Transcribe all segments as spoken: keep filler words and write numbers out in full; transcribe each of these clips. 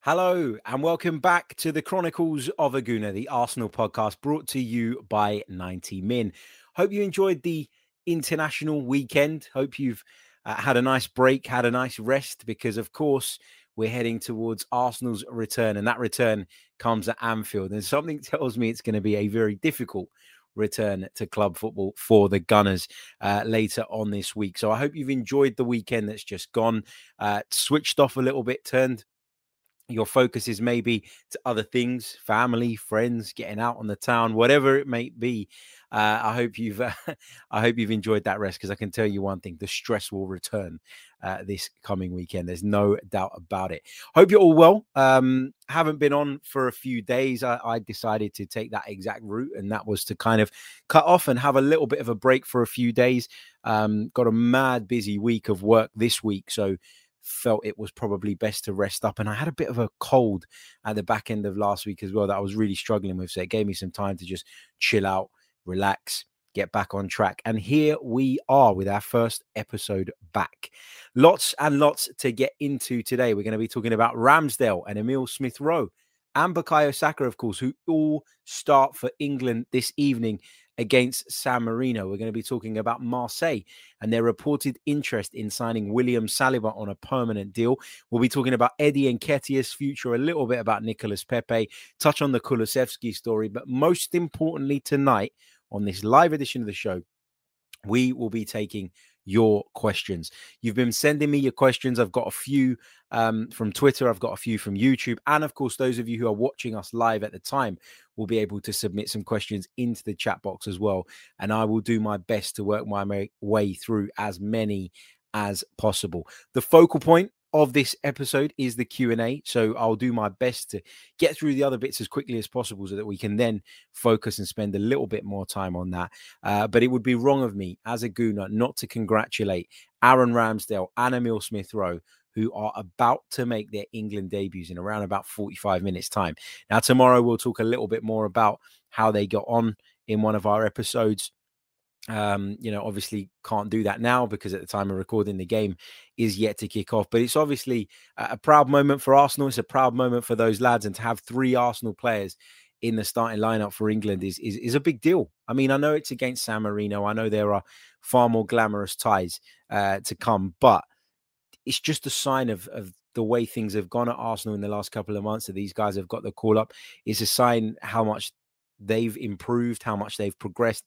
Hello and welcome back to the Chronicles of a Gooner, the Arsenal podcast brought to you by ninety min. Hope you enjoyed the international weekend. Hope you've uh, had a nice break, had a nice rest, because of course we're heading towards Arsenal's return, and that return comes at Anfield. And something tells me it's going to be a very difficult return to club football for the Gunners uh, later on this week. So I hope you've enjoyed the weekend that's just gone, uh, switched off a little bit, turned your focus is maybe to other things, family, friends, getting out on the town, whatever it may be. Uh, I hope you've, uh, I hope you've enjoyed that rest, because I can tell you one thing: the stress will return uh, this coming weekend. There's no doubt about it. Hope you're all well. Um, haven't been on for a few days. I, I decided to take that exact route, and that was to kind of cut off and have a little bit of a break for a few days. Um, got a mad busy week of work this week, so felt it was probably best to rest up. And I had a bit of a cold at the back end of last week as well that I was really struggling with, so it gave me some time to just chill out, relax, get back on track. And here we are with our first episode back. Lots and lots to get into today. We're going to be talking about Ramsdale and Emil Smith-Rowe and Bukayo Saka, of course, who all start for England this evening against San Marino. We're going to be talking about Marseille and their reported interest in signing William Saliba on a permanent deal. We'll be talking about Eddie Nketiah's future, a little bit about Nicolas Pepe, touch on the Kulusevski story. But most importantly tonight, on this live edition of the show, we will be taking your questions. You've been sending me your questions. I've got a few um, from Twitter. I've got a few from YouTube. And of course, those of you who are watching us live at the time will be able to submit some questions into the chat box as well. And I will do my best to work my way through as many as possible. The focal point of this episode is the Q and A. So I'll do my best to get through the other bits as quickly as possible so that we can then focus and spend a little bit more time on that. Uh, but it would be wrong of me as a Gooner not to congratulate Aaron Ramsdale and Emil Smith-Rowe, who are about to make their England debuts in around about forty-five minutes time. Now, tomorrow we'll talk a little bit more about how they got on in one of our episodes. Um, you know, obviously can't do that now because at the time of recording, the game is yet to kick off. But it's obviously a proud moment for Arsenal. It's a proud moment for those lads. And to have three Arsenal players in the starting lineup for England is, is, is a big deal. I mean, I know it's against San Marino. I know there are far more glamorous ties uh, to come, but it's just a sign of, of the way things have gone at Arsenal in the last couple of months, that these guys have got the call up. It's a sign how much they've improved, how much they've progressed.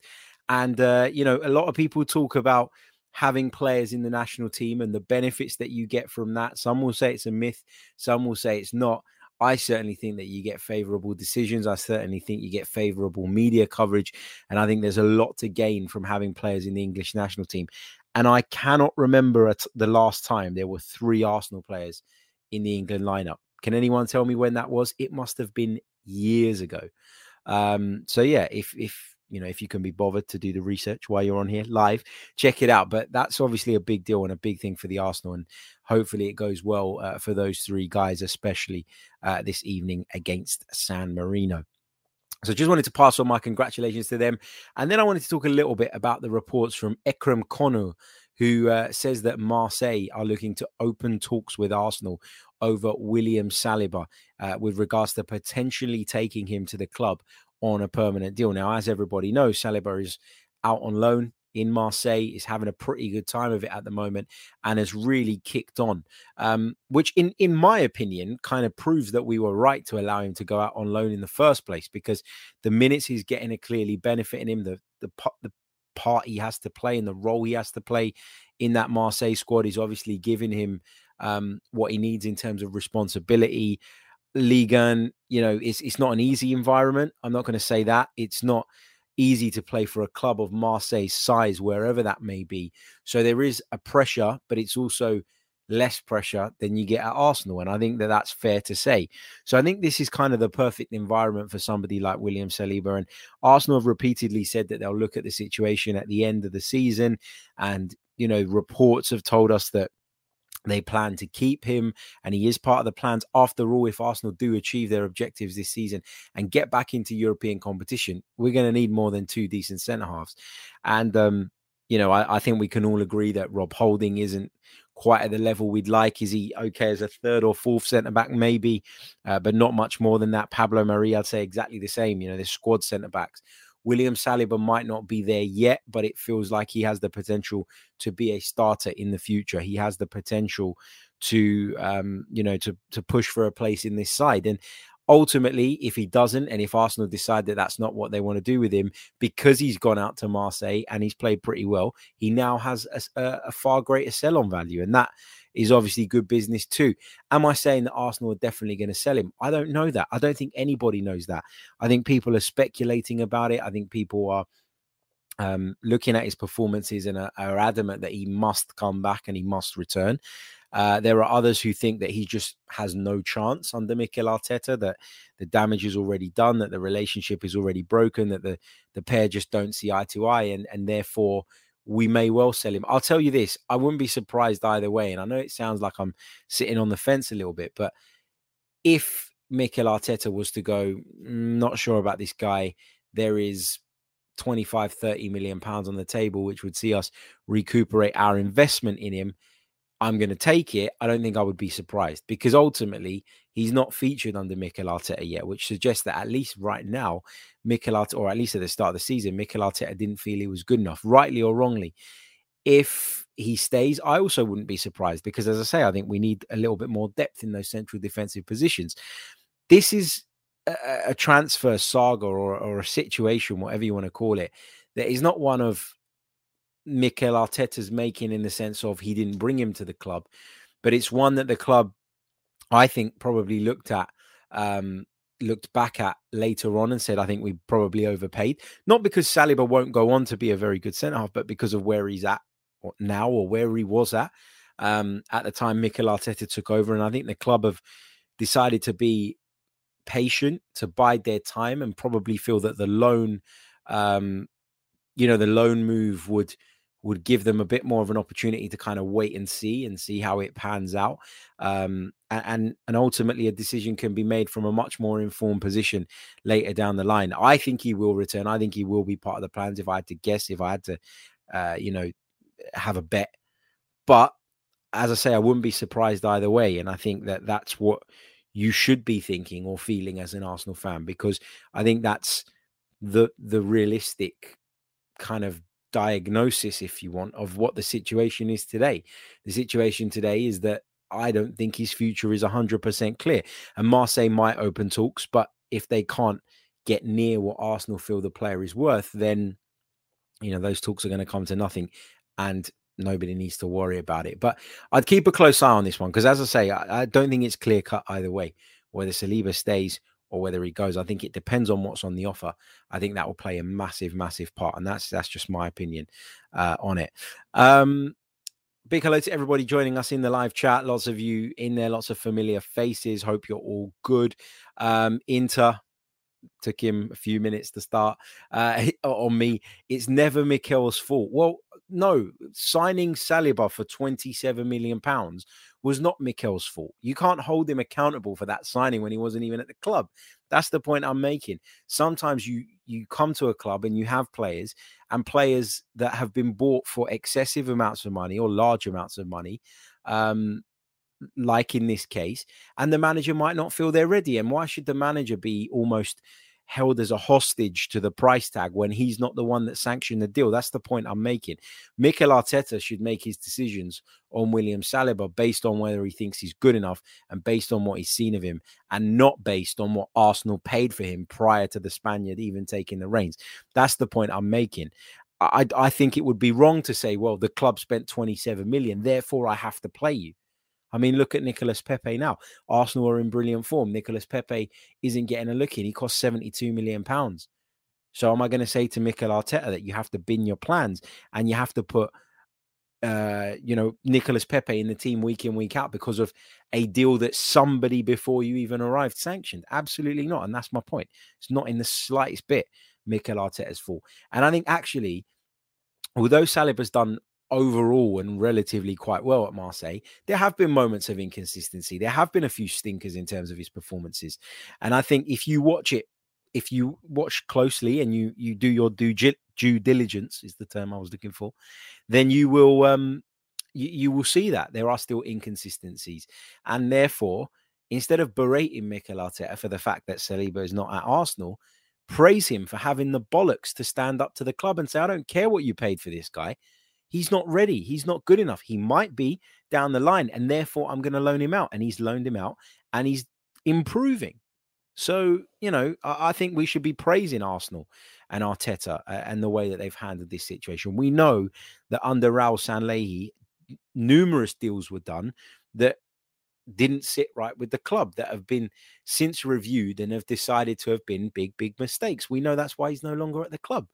And, uh, you know, a lot of people talk about having players in the national team and the benefits that you get from that. Some will say it's a myth. Some will say it's not. I certainly think that you get favourable decisions. I certainly think you get favourable media coverage. And I think there's a lot to gain from having players in the English national team. And I cannot remember at the last time there were three Arsenal players in the England lineup. Can anyone tell me when that was? It must have been years ago. Um, so, yeah, if if... you know, if you can be bothered to do the research while you're on here live, check it out. But that's obviously a big deal and a big thing for the Arsenal. And hopefully it goes well uh, for those three guys, especially uh, this evening against San Marino. So just wanted to pass on my congratulations to them. And then I wanted to talk a little bit about the reports from Ekrem Konu, who uh, says that Marseille are looking to open talks with Arsenal over William Saliba uh, with regards to potentially taking him to the club on a permanent deal. Now, as everybody knows, Saliba is out on loan in Marseille, is having a pretty good time of it at the moment, and has really kicked on, um, which in, in my opinion, kind of proves that we were right to allow him to go out on loan in the first place, because the minutes he's getting are clearly benefiting him. The, the, the part he has to play and the role he has to play in that Marseille squad is obviously giving him um, what he needs in terms of responsibility. Ligue one, you know, it's it's not an easy environment. I'm not going to say that. It's not easy to play for a club of Marseille's size, wherever that may be. So there is a pressure, but it's also less pressure than you get at Arsenal. And I think that that's fair to say. So I think this is kind of the perfect environment for somebody like William Saliba. And Arsenal have repeatedly said that they'll look at the situation at the end of the season. And, you know, reports have told us that they plan to keep him, and he is part of the plans. After all, if Arsenal do achieve their objectives this season and get back into European competition, we're going to need more than two decent centre-halves. And, um, you know, I, I think we can all agree that Rob Holding isn't quite at the level we'd like. Is he okay as a third or fourth centre-back? Maybe, uh, but not much more than that. Pablo Maria, I'd say exactly the same. You know, they're squad centre-backs. William Saliba might not be there yet, but it feels like he has the potential to be a starter in the future. He has the potential to, um, you know, to to push for a place in this side. And ultimately, if he doesn't, and if Arsenal decide that that's not what they want to do with him, because he's gone out to Marseille and he's played pretty well, he now has a, a far greater sell-on value. And that is obviously good business too. Am I saying that Arsenal are definitely going to sell him? I don't know that. I don't think anybody knows that. I think people are speculating about it. I think people are um, looking at his performances and are, are adamant that he must come back and he must return. Uh, there are others who think that he just has no chance under Mikel Arteta, that the damage is already done, that the relationship is already broken, that the, the pair just don't see eye to eye, and, and therefore we may well sell him. I'll tell you this, I wouldn't be surprised either way. And I know it sounds like I'm sitting on the fence a little bit, but if Mikel Arteta was to go, not sure about this guy, there is twenty-five, thirty million pounds on the table, which would see us recuperate our investment in him, I'm going to take it. I don't think I would be surprised, because ultimately he's not featured under Mikel Arteta yet, which suggests that at least right now, Mikel Arteta, or at least at the start of the season, Mikel Arteta didn't feel he was good enough, rightly or wrongly. If he stays, I also wouldn't be surprised, because as I say, I think we need a little bit more depth in those central defensive positions. This is a, a transfer saga or, or a situation, whatever you want to call it, that is not one of Mikel Arteta's making, in the sense of he didn't bring him to the club, but it's one that the club, I think, probably looked at, um, looked back at later on and said, I think we probably overpaid, not because Saliba won't go on to be a very good centre-half, but because of where he's at now, or where he was at um, at the time Mikel Arteta took over. And I think the club have decided to be patient, to bide their time, and probably feel that the loan, um, you know, the loan move would would give them a bit more of an opportunity to kind of wait and see and see how it pans out. Um, and, and ultimately a decision can be made from a much more informed position later down the line. I think he will return. I think he will be part of the plans, if I had to guess, if I had to, uh, you know, have a bet. But as I say, I wouldn't be surprised either way. And I think that that's what you should be thinking or feeling as an Arsenal fan, because I think that's the the realistic kind of diagnosis, if you want, of what the situation is today. The situation today is that I don't think his future is one hundred percent clear. And Marseille might open talks, but if they can't get near what Arsenal feel the player is worth, then, you know, those talks are going to come to nothing and nobody needs to worry about it. But I'd keep a close eye on this one, because as I say, I, I don't think it's clear cut either way, whether Saliba stays or whether he goes. I think it depends on what's on the offer. I think that will play a massive, massive part. And that's that's just my opinion uh, on it. Um, big hello to everybody joining us in the live chat. Lots of you in there, lots of familiar faces. Hope you're all good. Um, Inter, took him a few minutes to start uh, on me. It's never Mikel's fault. Well, no, signing Saliba for twenty-seven million pounds was not Mikel's fault. You can't hold him accountable for that signing when he wasn't even at the club. That's the point I'm making. Sometimes you you come to a club and you have players, and players that have been bought for excessive amounts of money or large amounts of money, um, like in this case, and the manager might not feel they're ready. And why should the manager be almost held as a hostage to the price tag when he's not the one that sanctioned the deal? That's the point I'm making. Mikel Arteta should make his decisions on William Saliba based on whether he thinks he's good enough and based on what he's seen of him, and not based on what Arsenal paid for him prior to the Spaniard even taking the reins. That's the point I'm making. I, I think it would be wrong to say, well, the club spent twenty-seven million, therefore I have to play you. I mean, look at Nicolas Pepe now. Arsenal are in brilliant form. Nicolas Pepe isn't getting a look in. He costs seventy-two million pounds. So am I going to say to Mikel Arteta that you have to bin your plans and you have to put uh, you know, Nicolas Pepe in the team week in, week out because of a deal that somebody before you even arrived sanctioned. Absolutely not. And that's my point. It's not in the slightest bit Mikel Arteta's fault. And I think actually, although Saliba's done overall and relatively quite well at Marseille, there have been moments of inconsistency. There have been a few stinkers in terms of his performances. And I think if you watch it, if you watch closely and you you do your due, due diligence is the term I was looking for, then you will um, you, you will see that there are still inconsistencies. And therefore, instead of berating Mikel Arteta for the fact that Saliba is not at Arsenal, praise him for having the bollocks to stand up to the club and say, I don't care what you paid for this guy. He's not ready. He's not good enough. He might be down the line, and therefore I'm going to loan him out. And he's loaned him out, and he's improving. So, you know, I think we should be praising Arsenal and Arteta and the way that they've handled this situation. We know that under Raul Sanlehi, numerous deals were done that didn't sit right with the club, that have been since reviewed and have decided to have been big, big mistakes. We know that's why he's no longer at the club.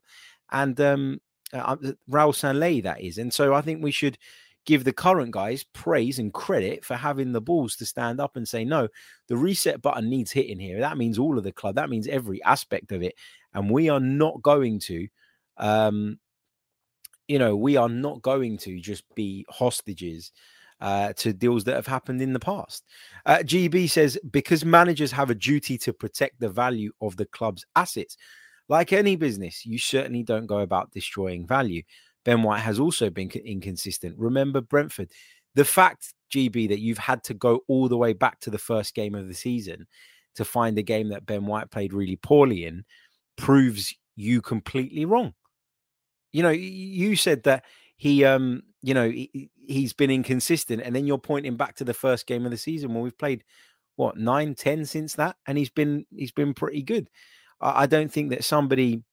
And um, uh, Raul Sanlehi, that is. And so I think we should give the current guys praise and credit for having the balls to stand up and say, no, the reset button needs hitting here. That means all of the club. That means every aspect of it. And we are not going to, um, you know, we are not going to just be hostages uh, to deals that have happened in the past. Uh, G B says, because managers have a duty to protect the value of the club's assets. Like any business, you certainly don't go about destroying value. Ben White has also been inconsistent. Remember Brentford. The fact, G B, that you've had to go all the way back to the first game of the season to find a game that Ben White played really poorly in proves you completely wrong. You know, you said that he, um, you know, he, he's been inconsistent, and then you're pointing back to the first game of the season when we've played, what, nine, ten since that, and he's been he's been pretty good. I, I don't think that somebody,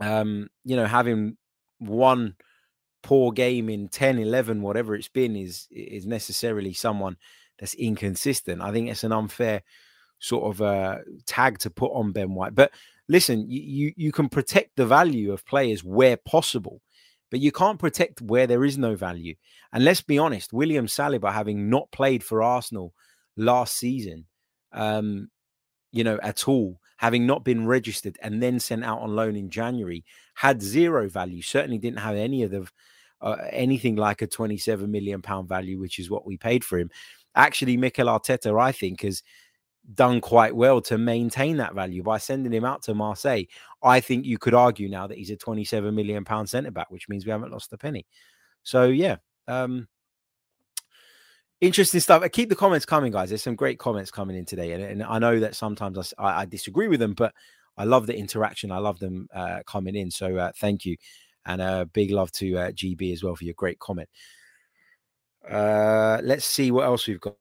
um, you know, having one poor game in ten, eleven, whatever it's been, is is necessarily someone that's inconsistent. I think it's an unfair sort of uh, tag to put on Ben White. But listen, you, you you can protect the value of players where possible, but you can't protect where there is no value. And let's be honest, William Saliba, having not played for Arsenal last season, um, you know, at all, having not been registered and then sent out on loan in January, had zero value, certainly didn't have any of the, uh, anything like a twenty-seven million pounds value, which is what we paid for him. Actually, Mikel Arteta, I think, has done quite well to maintain that value by sending him out to Marseille. I think you could argue now that he's a twenty-seven million pounds centre-back, which means we haven't lost a penny. So, yeah. Um, Interesting stuff. I keep the comments coming, guys. There's some great comments coming in today. And, and I know that sometimes I, I disagree with them, but I love the interaction. I love them uh, coming in. So uh, thank you. And a uh, big love to uh, G B as well for your great comment. Uh, let's see what else we've got.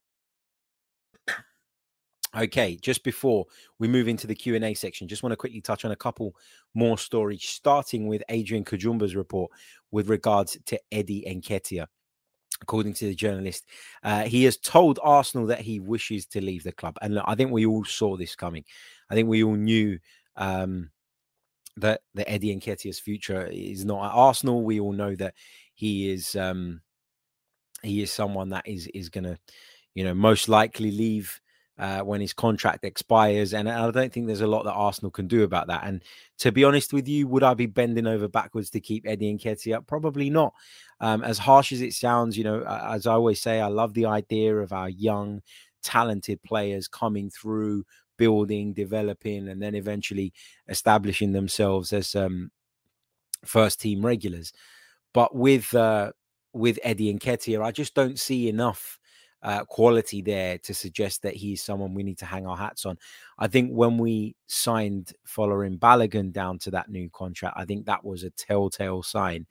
Okay, just before we move into the Q and A section, just want to quickly touch on a couple more stories, starting with Adrian Kajumba's report with regards to Eddie Nketiah. According to the journalist, uh, he has told Arsenal that he wishes to leave the club. And look, I think we all saw this coming. I think we all knew um, that, that Eddie Nketiah's future is not at Arsenal. We all know that he is um, he is someone that is is going to, you know, most likely leave uh, when his contract expires. And I don't think there's a lot that Arsenal can do about that. And to be honest with you, would I be bending over backwards to keep Eddie Nketiah? Probably not. Um, as harsh as it sounds, you know, as I always say, I love the idea of our young, talented players coming through, building, developing, and then eventually establishing themselves as um, first team regulars. But with uh, with Eddie Nketiah, I just don't see enough uh, quality there to suggest that he's someone we need to hang our hats on. I think when we signed following Balogun down to that new contract, I think that was a telltale sign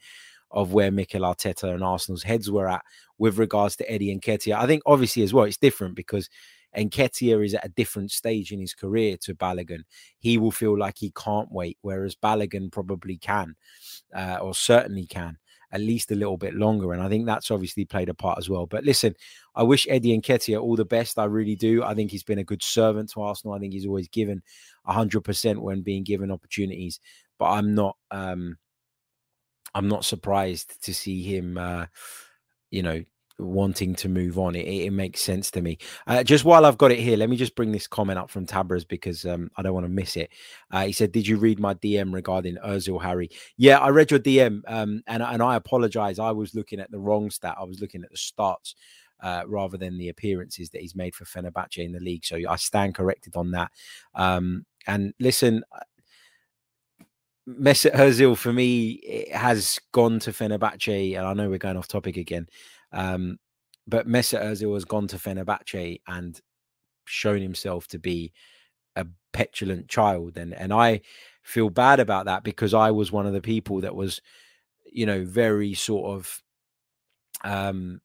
of where Mikel Arteta and Arsenal's heads were at with regards to Eddie Nketiah. I think obviously as well, it's different because Nketiah is at a different stage in his career to Balogun. He will feel like he can't wait, whereas Balogun probably can, uh, or certainly can, at least a little bit longer. And I think that's obviously played a part as well. But listen, I wish Eddie Nketiah all the best. I really do. I think he's been a good servant to Arsenal. I think he's always given one hundred percent when being given opportunities. But I'm not... Um, I'm not surprised to see him, uh, you know, wanting to move on. It, it makes sense to me. Uh, just while I've got it here, let me just bring this comment up from Tabras because um, I don't want to miss it. Uh, he said, did you read my D M regarding Ozil, Harry? Yeah, I read your D M um, and, and I apologize. I was looking at the wrong stat. I was looking at the starts uh, rather than the appearances that he's made for Fenerbahce in the league. So I stand corrected on that. Um, and listen, Mesut Ozil for me it has gone to Fenerbahce, and I know we're going off topic again, um, but Mesut Ozil has gone to Fenerbahce and shown himself to be a petulant child, and and I feel bad about that because I was one of the people that was, you know, very sort of um,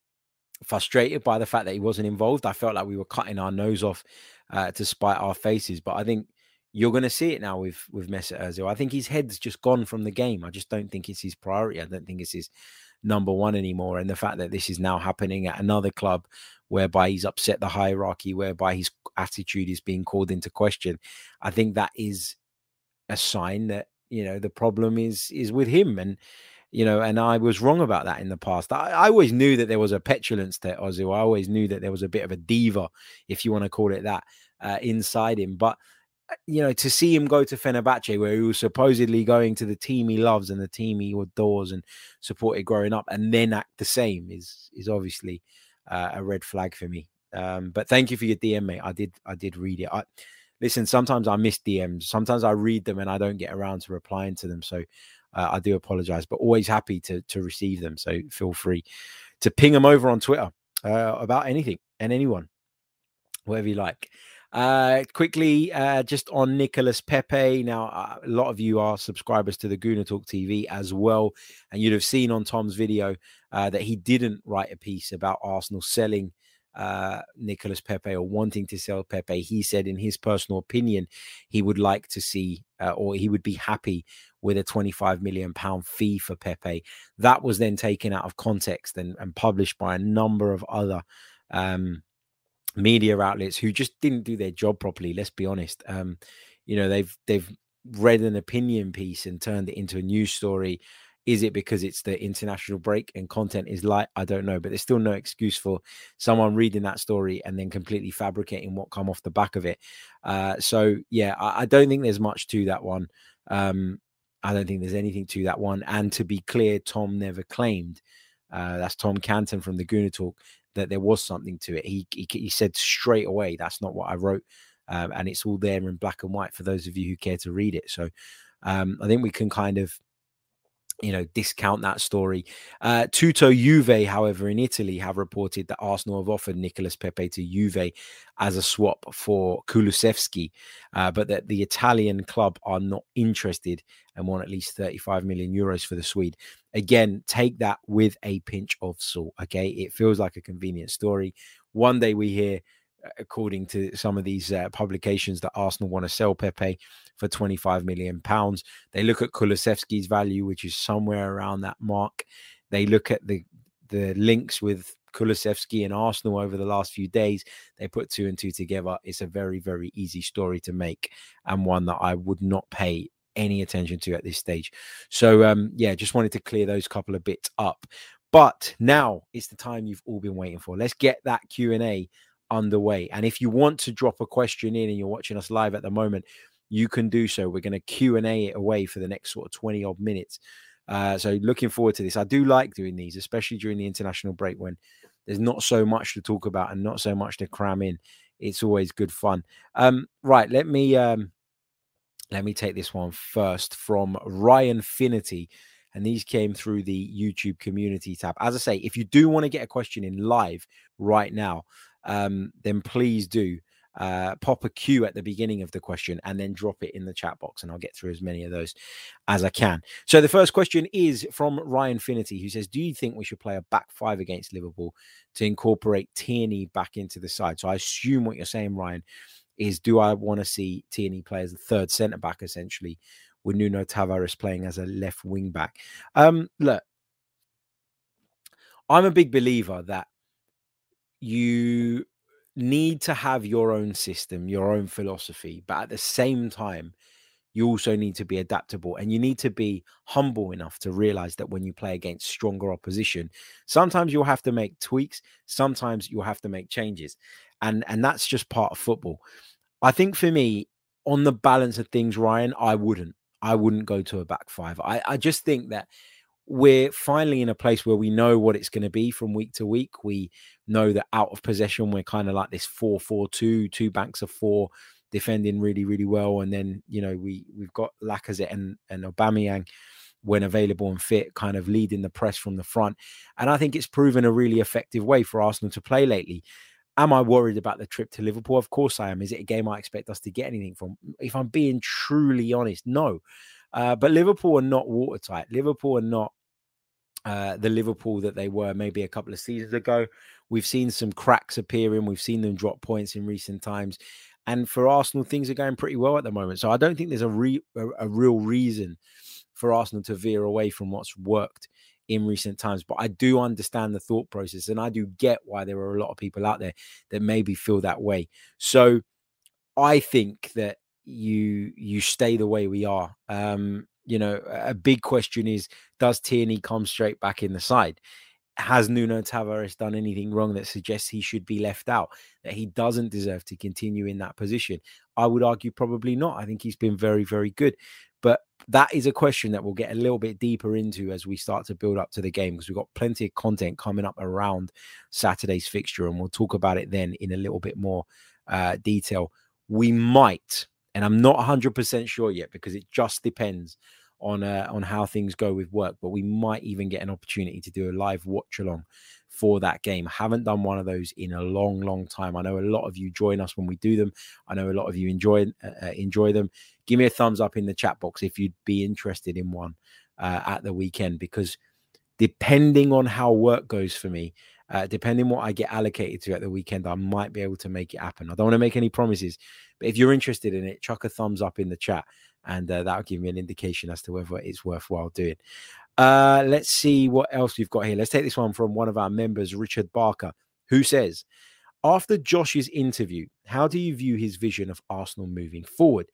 frustrated by the fact that he wasn't involved. I felt like we were cutting our nose off uh, to spite our faces, but I think you're going to see it now with, with Mesut Ozil. I think his head's just gone from the game. I just don't think it's his priority. I don't think it's his number one anymore. And the fact that this is now happening at another club whereby he's upset the hierarchy, whereby his attitude is being called into question, I think that is a sign that, you know, the problem is is with him. And, you know, and I was wrong about that in the past. I, I always knew that there was a petulance to Ozil. I always knew that there was a bit of a diva, if you want to call it that, uh, inside him. But you know, to see him go to Fenerbahce, where he was supposedly going to the team he loves and the team he adores and supported growing up, and then act the same is is obviously uh, a red flag for me. Um, but thank you for your D M, mate. I did I did read it. I, listen, sometimes I miss D Ms. Sometimes I read them and I don't get around to replying to them. So uh, I do apologize, but always happy to to receive them. So feel free to ping them over on Twitter uh, about anything and anyone, whatever you like. Uh, quickly, uh, just on Nicolas Pepe. Now, uh, a lot of you are subscribers to the Gunner Talk T V as well. And you'd have seen on Tom's video uh, that he didn't write a piece about Arsenal selling uh, Nicolas Pepe or wanting to sell Pepe. He said, in his personal opinion, he would like to see uh, or he would be happy with a twenty-five million pounds fee for Pepe. That was then taken out of context and, and published by a number of other um media outlets who just didn't do their job properly. Let's be honest. Um, you know, they've they've read an opinion piece and turned it into a news story. Is it because it's the international break and content is light? I don't know, but there's still no excuse for someone reading that story and then completely fabricating what come off the back of it. Uh, so yeah, I, I don't think there's much to that one. Um, I don't think there's anything to that one. And to be clear, Tom never claimed. Uh, that's Tom Canton from the Gooner Talk. That there was something to it. He, he he said straight away, that's not what I wrote. Um, and it's all there in black and white for those of you who care to read it. So um, I think we can kind of, you know, discount that story. Uh, Tutto Juve, however, in Italy have reported that Arsenal have offered Nicolas Pepe to Juve as a swap for Kulusevski, uh, but that the Italian club are not interested and want at least thirty-five million euros for the Swede. Again, take that with a pinch of salt, okay? It feels like a convenient story. One day we hear, according to some of these uh, publications, that Arsenal want to sell Pepe for twenty-five million pounds. They look at Kulusevski's value, which is somewhere around that mark. They look at the the links with Kulusevski and Arsenal over the last few days. They put two and two together. It's a very, very easy story to make, and one that I would not pay any attention to at this stage. So um yeah, just wanted to clear those couple of bits up. But now it's the time you've all been waiting for. Let's get that Q and A underway. And if you want to drop a question in and you're watching us live at the moment, you can do so. We're going to Q and A it away for the next sort of twenty odd minutes. Uh, so looking forward to this. I do like doing these, especially during the international break when there's not so much to talk about and not so much to cram in. It's always good fun. Um, right. Let me, um, Let me take this one first from Ryan Finity, and these came through the YouTube community tab. As I say, if you do want to get a question in live right now, um, then please do uh, pop a Q at the beginning of the question and then drop it in the chat box, and I'll get through as many of those as I can. So the first question is from Ryan Finity, who says, do you think we should play a back five against Liverpool to incorporate Tierney back into the side? So I assume what you're saying, Ryan, is do I want to see Tierney play as the third centre-back, essentially, with Nuno Tavares playing as a left wing-back? Um, look, I'm a big believer that you need to have your own system, your own philosophy, but at the same time, you also need to be adaptable, and you need to be humble enough to realize that when you play against stronger opposition, sometimes you'll have to make tweaks, sometimes you'll have to make changes, and and that's just part of football. I think for me, on the balance of things, Ryan, I wouldn't I wouldn't go to a back five. I, I just think that we're finally in a place where we know what it's going to be from week to week. We know that out of possession, we're kind of like this four four two, two banks of four, defending really, really well. And then, you know, we, we've got Lacazette and, and Aubameyang, when available and fit, kind of leading the press from the front. And I think it's proven a really effective way for Arsenal to play lately. Am I worried about the trip to Liverpool? Of course I am. Is it a game I expect us to get anything from? If I'm being truly honest, no. Uh, but Liverpool are not watertight. Liverpool are not uh, the Liverpool that they were maybe a couple of seasons ago. We've seen some cracks appearing. We've seen them drop points in recent times. And for Arsenal, things are going pretty well at the moment. So I don't think there's a, re- a, a real reason for Arsenal to veer away from what's worked in recent times. But I do understand the thought process, and I do get why there are a lot of people out there that maybe feel that way. So I think that you you stay the way we are. Um, you know, a big question is, does Tierney come straight back in the side? Has Nuno Tavares done anything wrong that suggests he should be left out, that he doesn't deserve to continue in that position? I would argue probably not. I think he's been very, very good. But that is a question that we'll get a little bit deeper into as we start to build up to the game, because we've got plenty of content coming up around Saturday's fixture, and we'll talk about it then in a little bit more uh, detail. We might, and I'm not one hundred percent sure yet, because it just depends on uh, on how things go with work, but we might even get an opportunity to do a live watch along for that game. Haven't done one of those in a long, long time. I know a lot of you join us when we do them. I know a lot of you enjoy uh, enjoy them. Give me a thumbs up in the chat box if you'd be interested in one uh, at the weekend, because depending on how work goes for me, uh, depending what I get allocated to at the weekend, I might be able to make it happen. I don't want to make any promises, but if you're interested in it, chuck a thumbs up in the chat, and uh, that'll give me an indication as to whether it's worthwhile doing. Uh, let's see what else we've got here. Let's take this one from one of our members, Richard Barker, who says, after Josh's interview, how do you view his vision of Arsenal moving forward?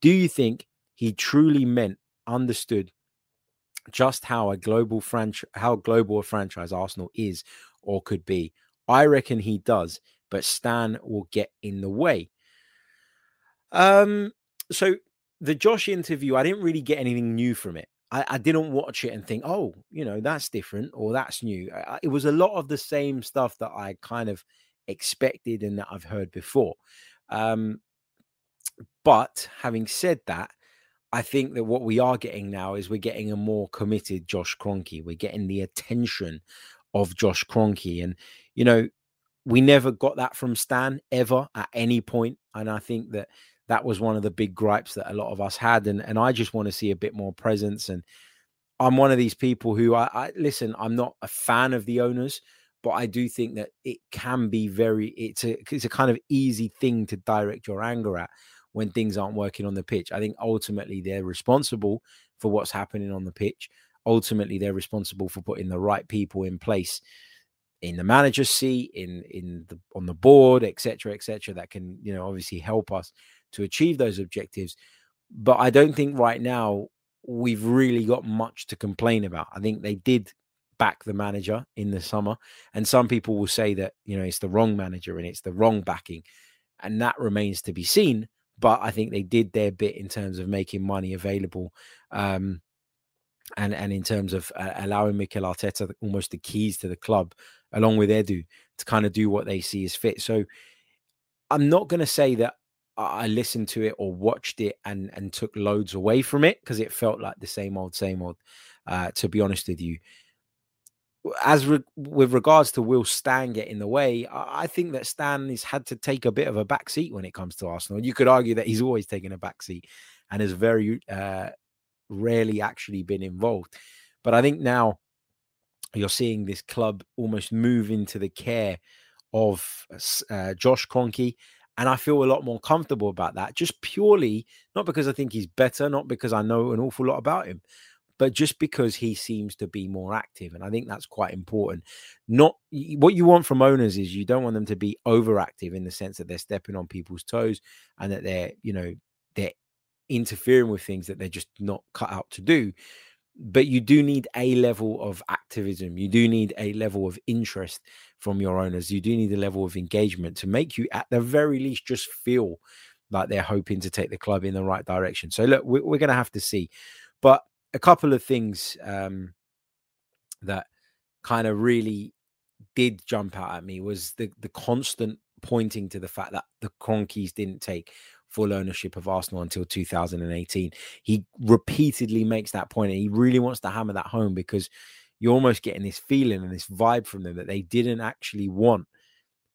Do you think he truly meant, understood just how a global franch- how global a franchise Arsenal is or could be? I reckon he does, but Stan will get in the way. Um, so the Josh interview, I didn't really get anything new from it. I, I didn't watch it and think, oh, you know, that's different or that's new. I, it was a lot of the same stuff that I kind of expected and that I've heard before. Um, but having said that, I think that what we are getting now is we're getting a more committed Josh Kroenke. We're getting the attention of Josh Kroenke. And, you know, we never got that from Stan ever at any point. And I think that that was one of the big gripes that a lot of us had. And, and I just want to see a bit more presence. And I'm one of these people who I, I listen, I'm not a fan of the owners, but I do think that it can be very, it's a, it's a kind of easy thing to direct your anger at when things aren't working on the pitch. I think ultimately they're responsible for what's happening on the pitch. Ultimately, they're responsible for putting the right people in place in the manager's seat, in, in the, on the board, et cetera, et cetera, that can, you know, obviously help us to achieve those objectives. But I don't think right now we've really got much to complain about. I think they did back the manager in the summer, and some people will say that, you know, it's the wrong manager and it's the wrong backing, and that remains to be seen. But I think they did their bit in terms of making money available, um, and, and in terms of uh, allowing Mikel Arteta almost the keys to the club, along with Edu, to kind of do what they see as fit. So I'm not going to say that I listened to it or watched it and, and took loads away from it, because it felt like the same old, same old, uh, to be honest with you. As re- with regards to will Stan get in the way, I-, I think that Stan has had to take a bit of a back seat when it comes to Arsenal. You could argue that he's always taken a back seat and has very uh, rarely actually been involved. But I think now you're seeing this club almost move into the care of uh, Josh Kroenke. And I feel a lot more comfortable about that, just purely, not because I think he's better, not because I know an awful lot about him, but just because he seems to be more active. And I think that's quite important. Not what you want from owners is you don't want them to be overactive in the sense that they're stepping on people's toes and that they're, you know, they're interfering with things that they're just not cut out to do. But you do need a level of activism. You do need a level of interest from your owners. You do need a level of engagement to make you, at the very least, just feel like they're hoping to take the club in the right direction. So look, we're, we're going to have to see. But a couple of things um, that kind of really did jump out at me was the, the constant pointing to the fact that the Kroenkes didn't take full ownership of Arsenal until two thousand eighteen. He repeatedly makes that point, and he really wants to hammer that home, because you're almost getting this feeling and this vibe from them that they didn't actually want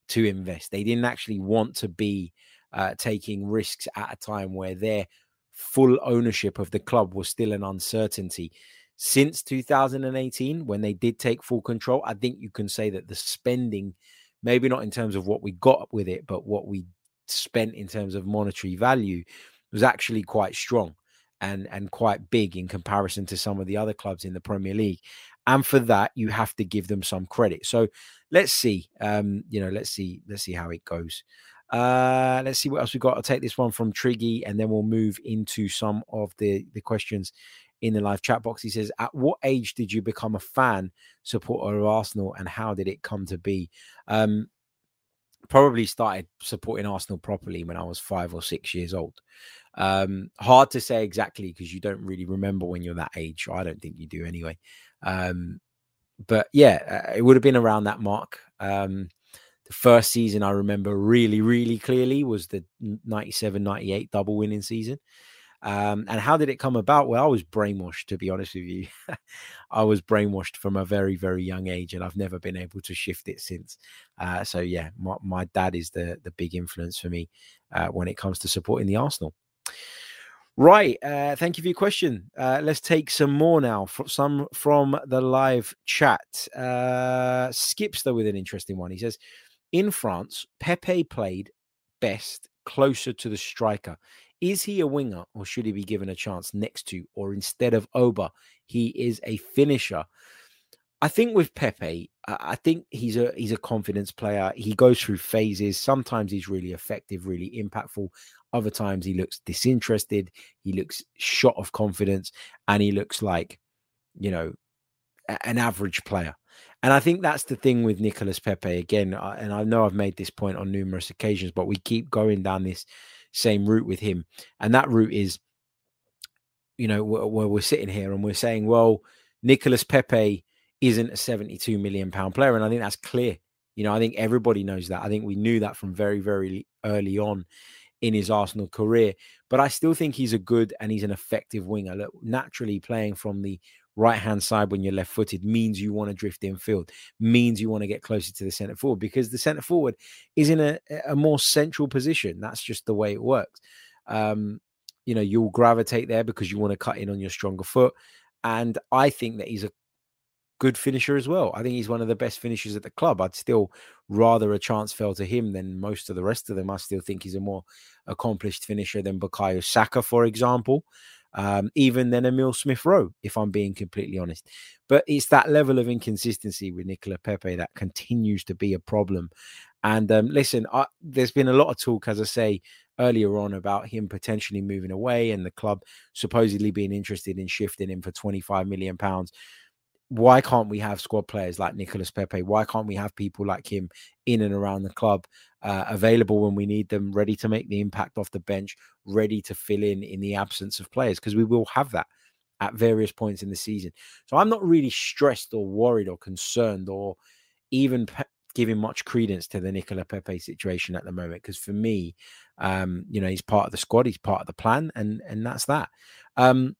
to invest. They didn't actually want to be uh, taking risks at a time where their full ownership of the club was still an uncertainty. Since two thousand eighteen, when they did take full control, I think you can say that the spending, maybe not in terms of what we got with it, but what we spent in terms of monetary value, was actually quite strong and and quite big in comparison to some of the other clubs in the Premier League. And for that, you have to give them some credit. So let's see, um, you know, let's see, let's see how it goes. Uh, let's see what else we've got. I'll take this one from Triggy, and then we'll move into some of the, the questions in the live chat box. He says, at what age did you become a fan, supporter of Arsenal, and how did it come to be? Um, probably started supporting Arsenal properly when I was five or six years old. Um, hard to say exactly, because you don't really remember when you're that age. I don't think you do anyway. Um, but yeah, it would have been around that mark. Um, the first season I remember really, really clearly was the ninety-seven ninety-eight double winning season. Um, and how did it come about? Well, I was brainwashed, to be honest with you. I was brainwashed from a very, very young age, and I've never been able to shift it since. Uh, so, yeah, my, my dad is the, the big influence for me uh, when it comes to supporting the Arsenal. Right. Uh, thank you for your question. Uh, let's take some more now, from, some from the live chat. Uh, Skips, though, with an interesting one. He says, in France, Pepe played best closer to the striker. Is he a winger, or should he be given a chance next to or instead of Oba? He is a finisher. I think with Pepe, I think he's a he's a confidence player. He goes through phases. Sometimes he's really effective, really impactful. Other times he looks disinterested. He looks shot of confidence, and he looks like, you know, an average player. And I think that's the thing with Nicolas Pepe again. And I know I've made this point on numerous occasions, but we keep going down this same route with him. And that route is, you know, where we're, we're sitting here and we're saying, well, Nicolas Pepe isn't a seventy-two million pound player. And I think that's clear. You know, I think everybody knows that. I think we knew that from very, very early on in his Arsenal career. But I still think he's a good and he's an effective winger. Look, naturally playing from the right-hand side when you're left-footed means you want to drift infield, means you want to get closer to the centre-forward, because the centre-forward is in a, a more central position. That's just the way it works. Um, you know, you'll gravitate there because you want to cut in on your stronger foot. And I think that he's a good finisher as well. I think he's one of the best finishers at the club. I'd still rather a chance fell to him than most of the rest of them. I still think he's a more accomplished finisher than Bukayo Saka, for example. Um, even then Emil Smith-Rowe, if I'm being completely honest. But it's that level of inconsistency with Nicolas Pepe that continues to be a problem. And um, listen, I, there's been a lot of talk, as I say, earlier on about him potentially moving away and the club supposedly being interested in shifting him for twenty-five million pounds. Why can't we have squad players like Nicolas Pepe? Why can't we have people like him in and around the club, uh, available when we need them, ready to make the impact off the bench, ready to fill in in the absence of players? Because we will have that at various points in the season. So I'm not really stressed or worried or concerned or even pe- giving much credence to the Nicolas Pepe situation at the moment. Because for me, um, you know, he's part of the squad, he's part of the plan, and, and that's that. Um,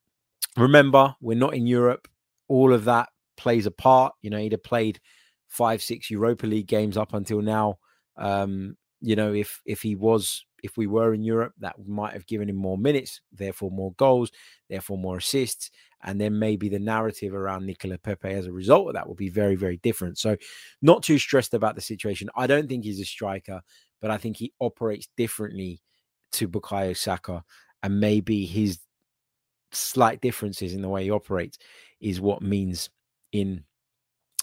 remember, we're not in Europe. All of that plays a part. You know, he'd have played five, six Europa League games up until now. Um, you know, if if he was, if we were in Europe, that might have given him more minutes, therefore more goals, therefore more assists. And then maybe the narrative around Nicolas Pepe as a result of that will be very, very different. So not too stressed about the situation. I don't think he's a striker, but I think he operates differently to Bukayo Saka. And maybe his slight differences in the way he operates is what means in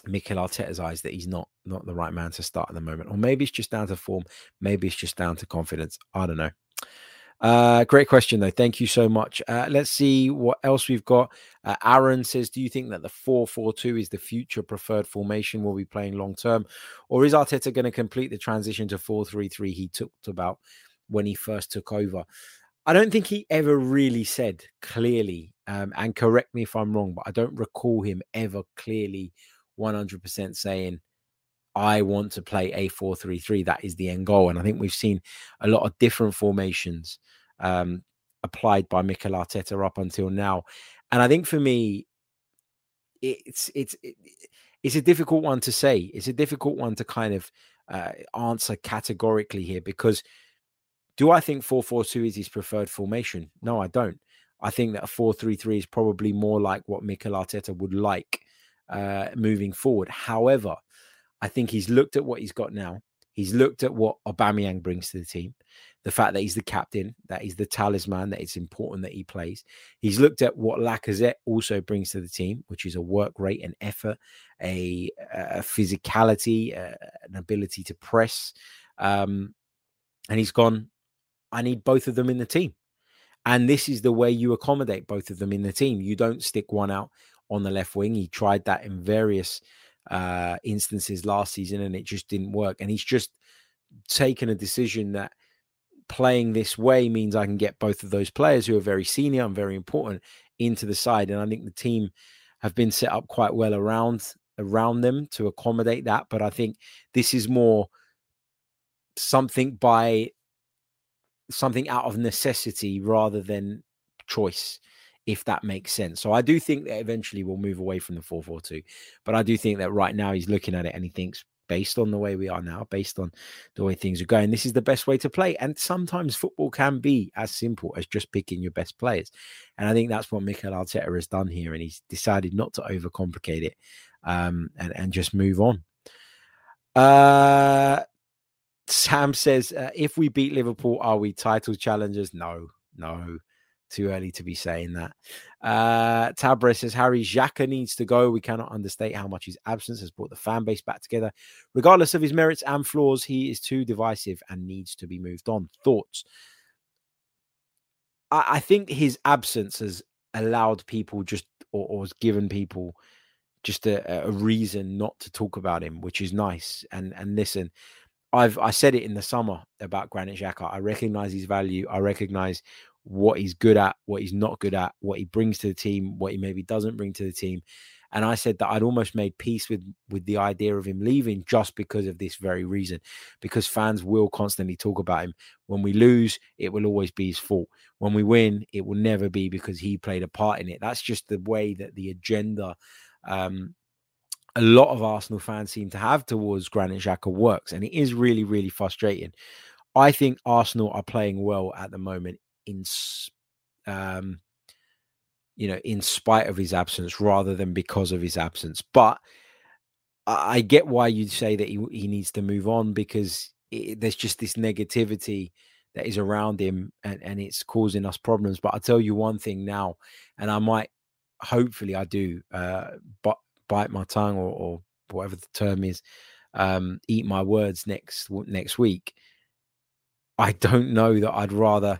Mikel Arteta's eyes that he's not not the right man to start at the moment. Or maybe it's just down to form. Maybe it's just down to confidence. I don't know. Uh, great question, though. Thank you so much. Uh, let's see what else we've got. Uh, Aaron says, do you think that the four four two is the future preferred formation we'll be playing long term? Or is Arteta going to complete the transition to four three three he talked about when he first took over? I don't think he ever really said clearly, um, and correct me if I'm wrong, but I don't recall him ever clearly one hundred percent saying, I want to play a four three three. That is the end goal. And I think we've seen a lot of different formations um, applied by Mikel Arteta up until now. And I think for me, it's it's it's a difficult one to say. It's a difficult one to kind of uh, answer categorically here, because do I think four four two is his preferred formation? No, I don't. I think that a four three three is probably more like what Mikel Arteta would like uh, moving forward. However, I think he's looked at what he's got now. He's looked at what Aubameyang brings to the team, the fact that he's the captain, that he's the talisman, that it's important that he plays. He's looked at what Lacazette also brings to the team, which is a work rate, an effort, a, a physicality, a, an ability to press. Um, and he's gone, I need both of them in the team. And this is the way you accommodate both of them in the team. You don't stick one out on the left wing. He tried that in various uh instances last season and it just didn't work, and he's just taken a decision that playing this way means I can get both of those players who are very senior and very important into the side. And I think the team have been set up quite well around around them to accommodate that, but I think this is more something by something out of necessity rather than choice, if that makes sense. So I do think that eventually we'll move away from the four four two, but I do think that right now he's looking at it and he thinks, based on the way we are now, based on the way things are going, this is the best way to play. And sometimes football can be as simple as just picking your best players. And I think that's what Mikel Arteta has done here, and he's decided not to overcomplicate it um, and, and just move on. Uh, Sam says, uh, if we beat Liverpool, are we title challengers? No, no. Too early to be saying that. Uh, Tabra says, Harry Xhaka needs to go. We cannot understate how much his absence has brought the fan base back together. Regardless of his merits and flaws, he is too divisive and needs to be moved on. Thoughts? I, I think his absence has allowed people just, or, or has given people just a, a reason not to talk about him, which is nice. And, and listen, I've I said it in the summer about Granit Xhaka. I recognize his value. I recognize what he's good at, what he's not good at, what he brings to the team, what he maybe doesn't bring to the team. And I said that I'd almost made peace with, with the idea of him leaving just because of this very reason, because fans will constantly talk about him. When we lose, it will always be his fault. When we win, it will never be because he played a part in it. That's just the way that the agenda um, a lot of Arsenal fans seem to have towards Granit Xhaka works. And it is really, really frustrating. I think Arsenal are playing well at the moment, in um you know in spite of his absence rather than because of his absence. But I get why you'd say that he, he needs to move on, because it, there's just this negativity that is around him, and, and it's causing us problems. But I'll tell you one thing now, and I might, hopefully I do, uh but bite my tongue, or, or whatever the term is, um eat my words next next week. I don't know that I'd rather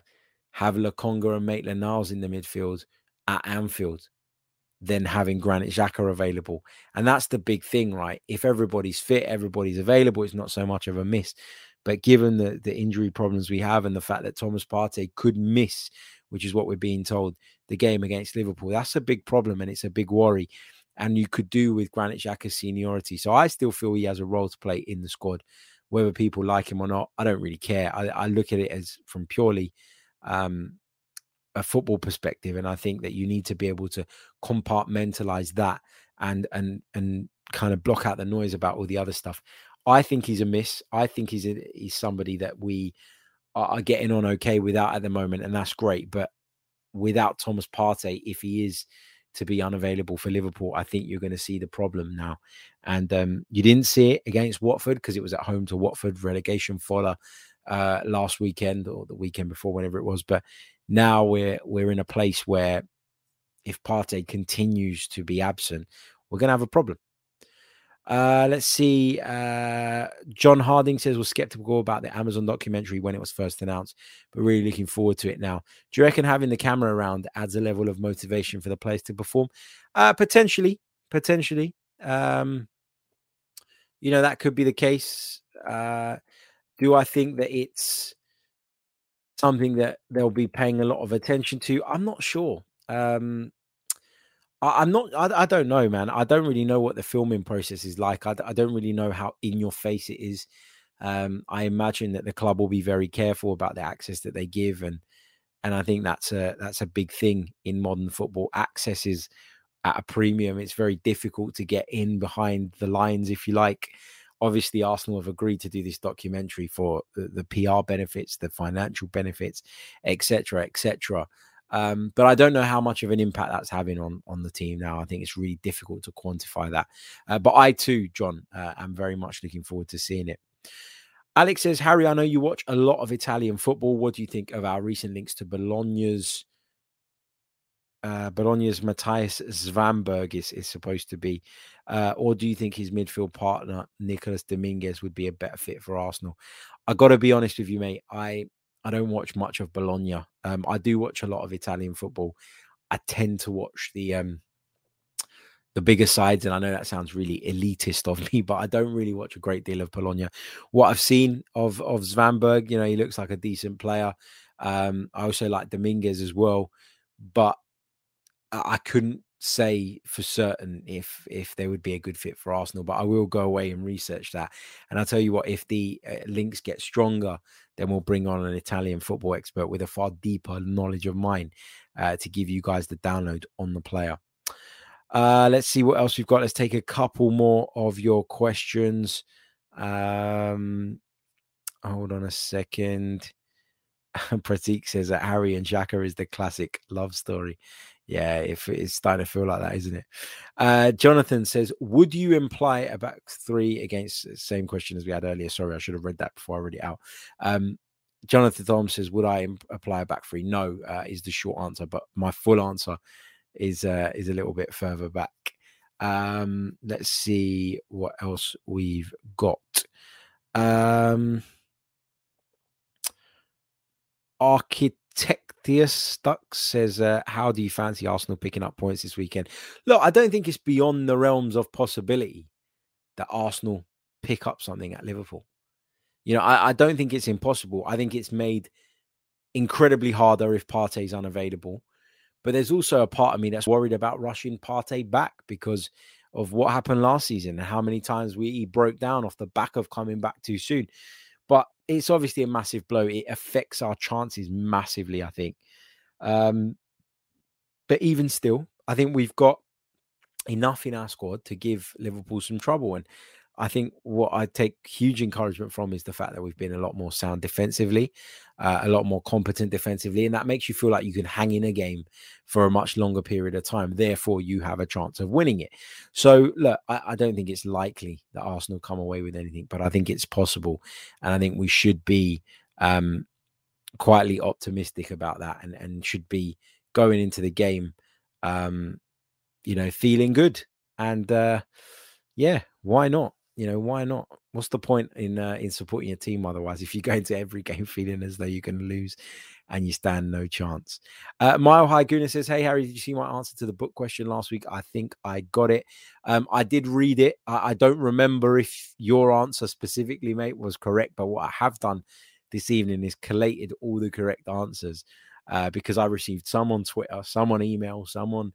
have Lokonga and Maitland-Niles in the midfield at Anfield than having Granit Xhaka available. And that's the big thing, right? If everybody's fit, everybody's available, it's not so much of a miss. But given the, the injury problems we have and the fact that Thomas Partey could miss, which is what we're being told, the game against Liverpool, that's a big problem and it's a big worry. And you could do with Granit Xhaka's seniority. So I still feel he has a role to play in the squad. Whether people like him or not, I don't really care. I, I look at it as from purely um a football perspective, and I think that you need to be able to compartmentalize that and and and kind of block out the noise about all the other stuff. I think he's a miss. I think he's a, he's somebody that we are getting on okay without at the moment, and that's great. But without Thomas Partey, if he is to be unavailable for Liverpool, I think you're going to see the problem now. And um you didn't see it against Watford because it was at home to Watford, relegation fodder, uh last weekend or the weekend before, whenever it was. But now we're we're in a place where if Partey continues to be absent, we're going to have a problem. Uh, let's see. Uh, John Harding says, was skeptical about the Amazon documentary when it was first announced, but really looking forward to it now. Do you reckon having the camera around adds a level of motivation for the players to perform? Uh, potentially, potentially. Um, you know, that could be the case. Uh, do I think that it's something that they'll be paying a lot of attention to? I'm not sure. Um, I'm not, I, I don't know, man. I don't really know what the filming process is like. I, I don't really know how in your face it is. Um, I imagine that the club will be very careful about the access that they give. And, and I think that's a, that's a big thing in modern football. Access is at a premium. It's very difficult to get in behind the lines, if you like. Obviously, Arsenal have agreed to do this documentary for the, the P R benefits, the financial benefits, et cetera, et cetera. Um, but I don't know how much of an impact that's having on, on the team now. I think it's really difficult to quantify that. Uh, but I too, John, uh, am very much looking forward to seeing it. Alex says, Harry, I know you watch a lot of Italian football. What do you think of our recent links to Bologna's, uh, Bologna's Matthias Schweinsteiger is, is supposed to be? Uh, or do you think his midfield partner, Nicolas Dominguez, would be a better fit for Arsenal? I got to be honest with you, mate. I... I don't watch much of Bologna. Um, I do watch a lot of Italian football. I tend to watch the um, the bigger sides, and I know that sounds really elitist of me, but I don't really watch a great deal of Bologna. What I've seen of of Schweinsteiger, you know, he looks like a decent player. Um, I also like Dominguez as well, but I couldn't say for certain if if they would be a good fit for Arsenal, but I will go away and research that. And I'll tell you what, if the uh, links get stronger, then we'll bring on an Italian football expert with a far deeper knowledge of mine uh, to give you guys the download on the player. Uh, let's see what else we've got. Let's take a couple more of your questions. Um, hold on a second. Pratik says that Harry and Xhaka is the classic love story. Yeah, if it's starting to feel like that, isn't it? Uh, Jonathan says, would you imply a back three against the same question as we had earlier? Sorry, I should have read that before I read it out. Um, Jonathan Thomas says, would I imp- apply a back three? No, uh, is the short answer, but my full answer is uh, is a little bit further back. Um, let's see what else we've got. Um, Architect Theus Stuck says, uh, how do you fancy Arsenal picking up points this weekend? Look, I don't think it's beyond the realms of possibility that Arsenal pick up something at Liverpool. You know, I, I don't think it's impossible. I think it's made incredibly harder if Partey's unavailable. But there's also a part of me that's worried about rushing Partey back because of what happened last season and how many times we he broke down off the back of coming back too soon. But it's obviously a massive blow. It affects our chances massively, I think. Um, but even still, I think we've got enough in our squad to give Liverpool some trouble. And I think what I take huge encouragement from is the fact that we've been a lot more sound defensively, uh, a lot more competent defensively. And that makes you feel like you can hang in a game for a much longer period of time. Therefore, you have a chance of winning it. So, look, I, I don't think it's likely that Arsenal come away with anything, but I think it's possible. And I think we should be um, quietly optimistic about that and, and should be going into the game, um, you know, feeling good. And uh, yeah, why not? You know, why not? What's the point in uh, in supporting your team otherwise if you go into every game feeling as though you're going to lose and you stand no chance? Uh, Mile High Gooner says, hey, Harry, did you see my answer to the book question last week? I think I got it. Um, I did read it. I, I don't remember if your answer specifically, mate, was correct. But what I have done this evening is collated all the correct answers uh, because I received some on Twitter, some on email, some on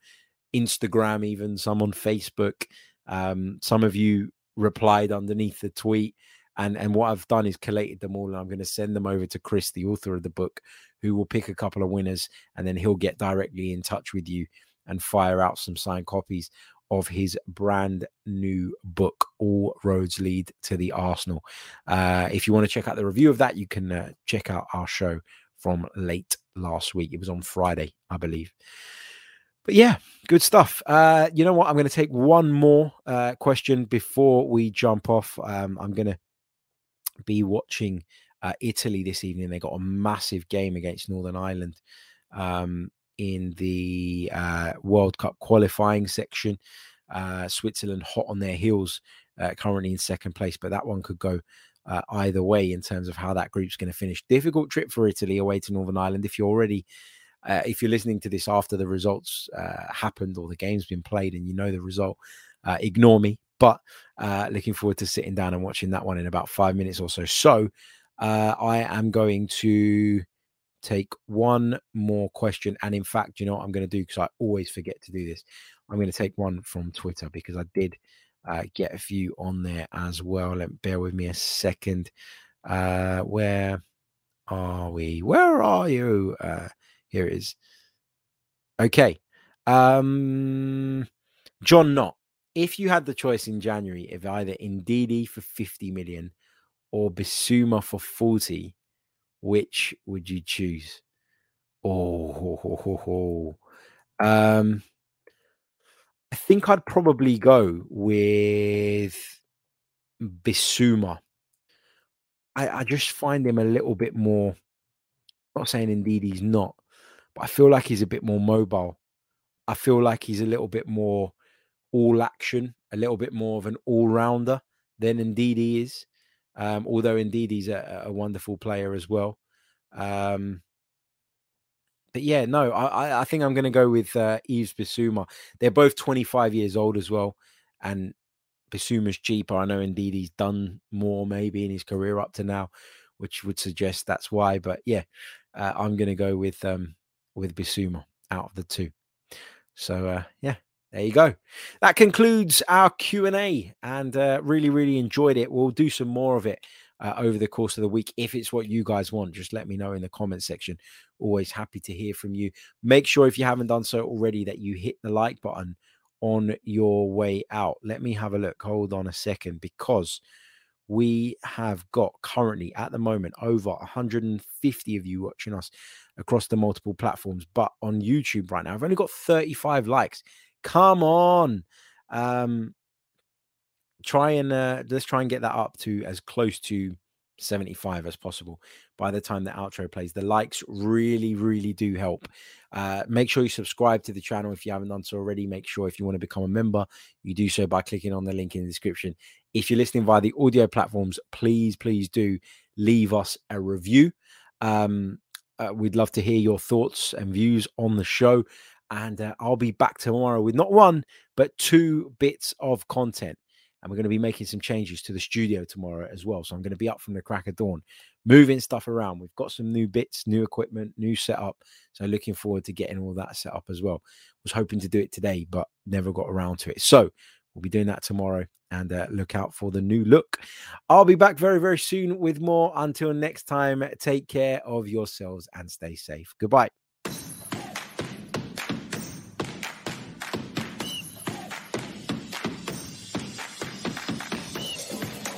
Instagram, even some on Facebook. Um, some of you replied underneath the tweet, and and what I've done is collated them all, and I'm going to send them over to Chris, the author of the book, who will pick a couple of winners, and then he'll get directly in touch with you and fire out some signed copies of his brand new book, All Roads Lead to the Arsenal. Uh, if you want to check out the review of that, you can uh, check out our show from late last week. It was on Friday, I believe. But yeah, good stuff. Uh, you know what? I'm going to take one more uh, question before we jump off. Um, I'm going to be watching uh, Italy this evening. They got a massive game against Northern Ireland um, in the uh, World Cup qualifying section. Uh, Switzerland hot on their heels uh, currently in second place, but that one could go uh, either way in terms of how that group's going to finish. Difficult trip for Italy away to Northern Ireland. If you're already, uh, if you're listening to this after the results uh, happened or the game's been played and you know the result, uh, ignore me. But uh, looking forward to sitting down and watching that one in about five minutes or so. So uh, I am going to take one more question. And in fact, you know what I'm going to do? Because I always forget to do this. I'm going to take one from Twitter because I did uh, get a few on there as well. Let, bear with me a second. Uh, where are we? Where are you? Uh, here it is. Okay. Um, John Knott. If you had the choice in January of either Ndidi for fifty million or Bissouma for forty, which would you choose? Oh, ho, ho, ho, ho. Um, I think I'd probably go with Bissouma. I, I just find him a little bit more, I'm not saying Ndidi's not, but I feel like he's a bit more mobile. I feel like he's a little bit more all action, a little bit more of an all-rounder than Ndidi is, um, although Ndidi's a, a wonderful player as well. Um, but yeah, no, I, I think I'm going to go with uh, Yves Bissouma. They're both twenty-five years old as well, and Bissouma's cheaper. I know Ndidi's done more maybe in his career up to now, which would suggest that's why. But yeah, uh, I'm going to go with um, with Bissouma out of the two. So uh, yeah. There you go. That concludes our Q and A, and uh, really, really enjoyed it. We'll do some more of it uh, over the course of the week. If it's what you guys want, just let me know in the comment section. Always happy to hear from you. Make sure, if you haven't done so already, that you hit the like button on your way out. Let me have a look. Hold on a second, because we have got currently at the moment over one hundred fifty of you watching us across the multiple platforms. But on YouTube right now, I've only got thirty-five likes. Come on, um, try and uh, let's try and get that up to as close to seventy-five as possible by the time the outro plays. The likes really, really do help. Uh, make sure you subscribe to the channel if you haven't done so already. Make sure if you want to become a member, you do so by clicking on the link in the description. If you're listening via the audio platforms, please, please do leave us a review. Um, uh, we'd love to hear your thoughts and views on the show. And uh, I'll be back tomorrow with not one, but two bits of content. And we're going to be making some changes to the studio tomorrow as well. So I'm going to be up from the crack of dawn, moving stuff around. We've got some new bits, new equipment, new setup. So looking forward to getting all that set up as well. Was hoping to do it today, but never got around to it. So we'll be doing that tomorrow. And uh, look out for the new look. I'll be back very, very soon with more. Until next time, take care of yourselves and stay safe. Goodbye.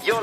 You're